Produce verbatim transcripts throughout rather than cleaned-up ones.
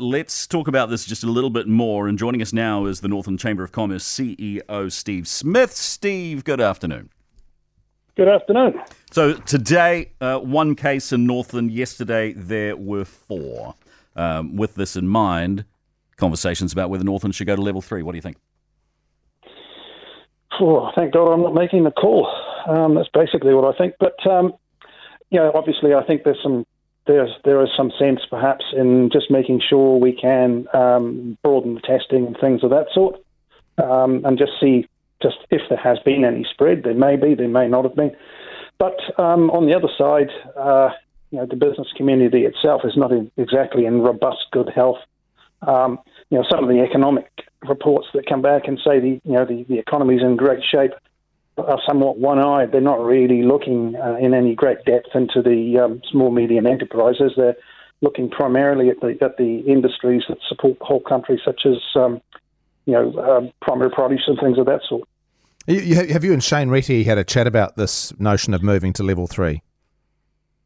Let's talk about this just a little bit more. And joining us now is the Northland Chamber of Commerce C E O, Steve Smith. Steve, good afternoon. Good afternoon. So today, uh, one case in Northland. Yesterday, there were four. Um, with this in mind, conversations about whether Northland should go to level three. What do you think? Oh, thank God I'm not making the call. Um, that's basically what I think. But, um, you know, obviously I think there's some There's, there is some sense, perhaps, in just making sure we can um, broaden the testing and things of that sort, um, and just see just if there has been any spread. There may be, there may not have been. But um, on the other side, uh, you know, the business community itself is not in, exactly in robust good health. Um, you know, some of the economic reports that come back and say the you know the, the economy's in great shape are somewhat one-eyed. They're not really looking uh, in any great depth into the um, small, medium enterprises. They're looking primarily at the at the industries that support the whole country, such as um, you know um, primary produce and things of that sort. You, you, have you and Shane Ritti had a chat about this notion of moving to level three?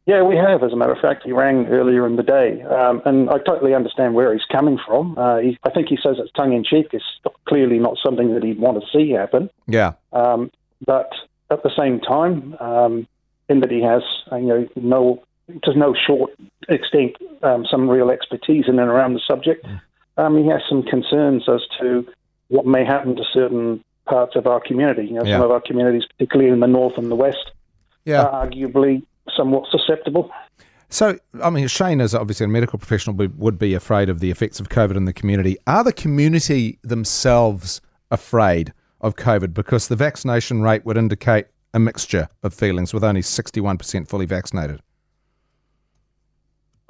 Yeah, we have. As a matter of fact, he rang earlier in the day, um, and I totally understand where he's coming from. Uh, he, I think he says it's tongue-in-cheek. It's clearly not something that he'd want to see happen. Yeah. Um, But at the same time, um, in that he has, you know, no, to no short extent, um, some real expertise in and around the subject. Um, he has some concerns as to what may happen to certain parts of our community. You know, yeah. Some of our communities, particularly in the north and the west, yeah. are arguably somewhat susceptible. So, I mean, Shane is obviously a medical professional, but would be afraid of the effects of COVID in the community. Are the community themselves afraid of COVID, because the vaccination rate would indicate a mixture of feelings with only sixty-one percent fully vaccinated?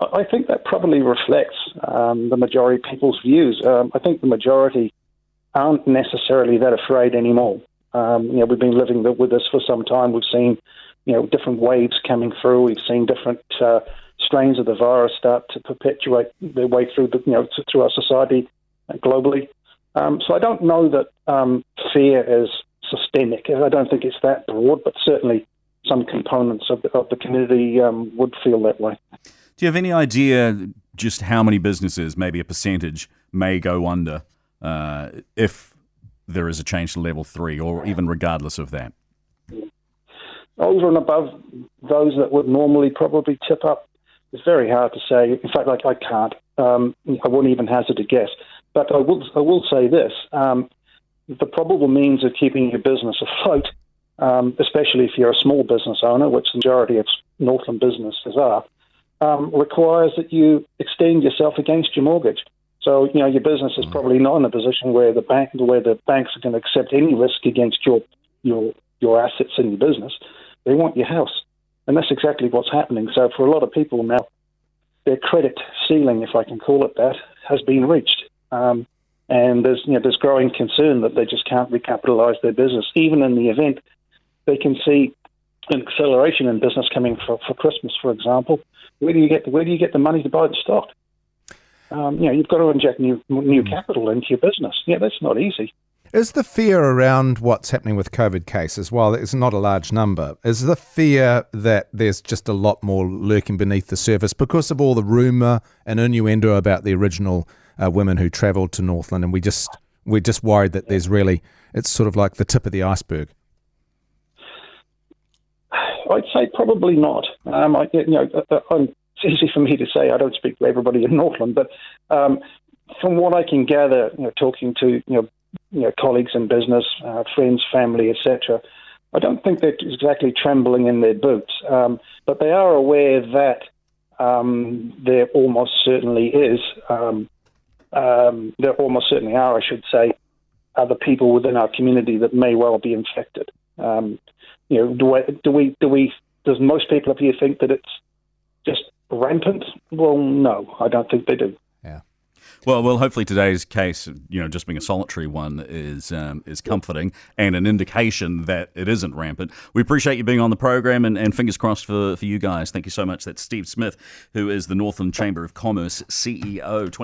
I think that probably reflects um, the majority of people's views. Um, I think the majority aren't necessarily that afraid anymore. Um, you know, we've been living with this for some time. We've seen, you know, different waves coming through. We've seen different uh, strains of the virus start to perpetuate their way through, the, you know, through our society globally. Um, so I don't know that um, fear is systemic. I don't think it's that broad, but certainly some components of the, of the community um, would feel that way. Do you have any idea just how many businesses, maybe a percentage, may go under uh, if there is a change to level three, or even regardless of that? Over and above those that would normally probably tip up, it's very hard to say. In fact, like I can't. Um, I wouldn't even hazard a guess. But I will, I will say this, um, the probable means of keeping your business afloat, um, especially if you're a small business owner, which the majority of Northland businesses are, um, requires that you extend yourself against your mortgage. So, you know, your business is probably not in a position where the bank, where the banks are going to accept any risk against your, your, your assets in your business. They want your house. And that's exactly what's happening. So for a lot of people now, their credit ceiling, if I can call it that, has been reached. Um, and there's you know there's growing concern that they just can't recapitalise their business, even in the event they can see an acceleration in business coming for, for Christmas, for example. Where do you get the, where do you get the money to buy the stock? Um, you know you've got to inject new new capital into your business. Yeah, that's not easy. Is the fear around what's happening with COVID cases, while it's not a large number, is the fear that there's just a lot more lurking beneath the surface because of all the rumour and innuendo about the original Uh, women who travelled to Northland, and we just we're just worried that there's really it's sort of like the tip of the iceberg? I'd say probably not. Um, I, you know, it's easy for me to say. I don't speak to everybody in Northland, but um, from what I can gather, you know, talking to you know, you know colleagues in business, uh, friends, family, et cetera, I don't think they're exactly trembling in their boots, um, but they are aware that um, there almost certainly is. Um, Um, there almost certainly are, I should say, other people within our community that may well be infected. Um, you know, do, I, do we? Do we? Does most people up here think that it's just rampant? Well, no, I don't think they do. Yeah. Well, well, hopefully today's case, you know, just being a solitary one, is um, is comforting and an indication that it isn't rampant. We appreciate you being on the program, and, and fingers crossed for for you guys. Thank you so much. That's Steve Smith, who is the Northland Chamber of Commerce C E O.